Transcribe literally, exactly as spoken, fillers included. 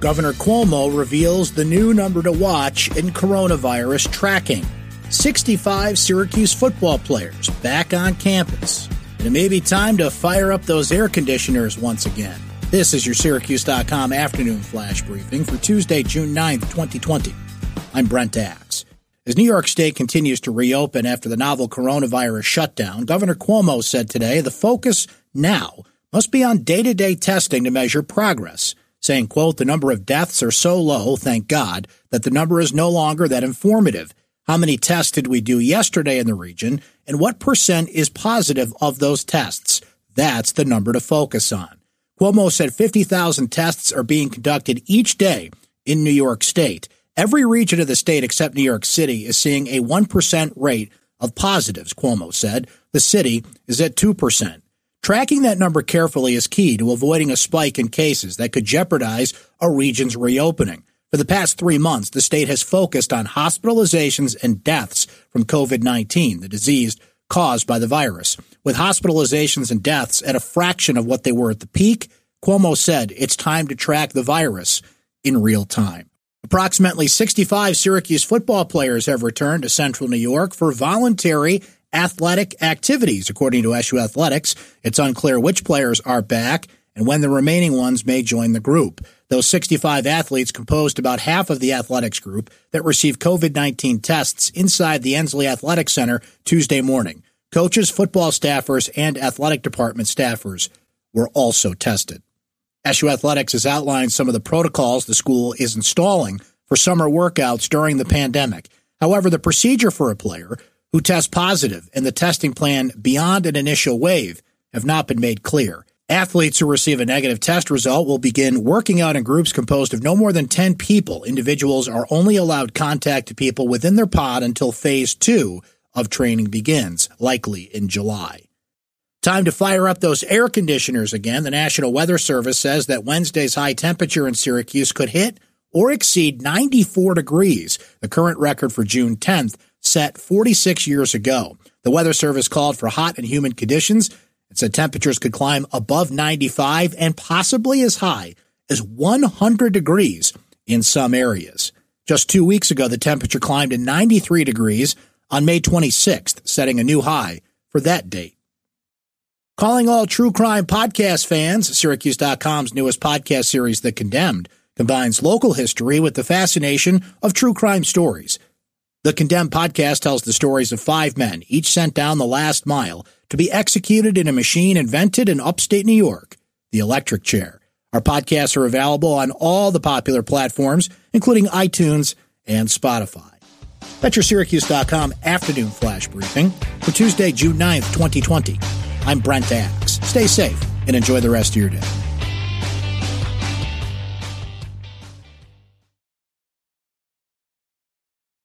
Governor Cuomo reveals the new number to watch in coronavirus tracking. sixty-five Syracuse football players back on campus. And it may be time to fire up those air conditioners once again. This is your Syracuse dot com afternoon flash briefing for Tuesday, June ninth, twenty twenty. I'm Brent Axe. As New York State continues to reopen after the novel coronavirus shutdown, Governor Cuomo said today the focus now must be on day-to-day testing to measure progress, saying, quote, "The number of deaths are so low, thank God, that the number is no longer that informative. How many tests did we do yesterday in the region, and what percent is positive of those tests? That's the number to focus on." Cuomo said fifty thousand tests are being conducted each day in New York State. Every region of the state except New York City is seeing a one percent rate of positives, Cuomo said. The city is at two percent. Tracking that number carefully is key to avoiding a spike in cases that could jeopardize a region's reopening. For the past three months, the state has focused on hospitalizations and deaths from COVID nineteen, the disease caused by the virus. With hospitalizations and deaths at a fraction of what they were at the peak, Cuomo said it's time to track the virus in real time. Approximately sixty-five Syracuse football players have returned to Central New York for voluntary athletic activities, according to S U Athletics. It's unclear which players are back and when the remaining ones may join the group. Those sixty-five athletes composed about half of the athletics group that received COVID nineteen tests inside the Ensley Athletic Center Tuesday morning. Coaches, football staffers, and athletic department staffers were also tested. S U Athletics has outlined some of the protocols the school is installing for summer workouts during the pandemic. However, the procedure for a player who tests positive and the testing plan beyond an initial wave have not been made clear. Athletes who receive a negative test result will begin working out in groups composed of no more than ten people. Individuals are only allowed contact to people within their pod until phase two of training begins, likely in July. Time to fire up those air conditioners again. The National Weather Service says that Wednesday's high temperature in Syracuse could hit or exceed ninety-four degrees, the current record for June tenth, set forty-six years ago. The Weather Service called for hot and humid conditions. It said temperatures could climb above ninety-five and possibly as high as one hundred degrees in some areas. Just two weeks ago, the temperature climbed to ninety-three degrees on May twenty-sixth, setting a new high for that date. Calling all true crime podcast fans, Syracuse dot com's newest podcast series, The Condemned, combines local history with the fascination of true crime stories. The Condemned podcast tells the stories of five men, each sent down the last mile, to be executed in a machine invented in upstate New York, the electric chair. Our podcasts are available on all the popular platforms, including iTunes and Spotify. That's your Syracuse dot com afternoon flash briefing for Tuesday, June ninth, twenty twenty. I'm Brent Axe. Stay safe and enjoy the rest of your day.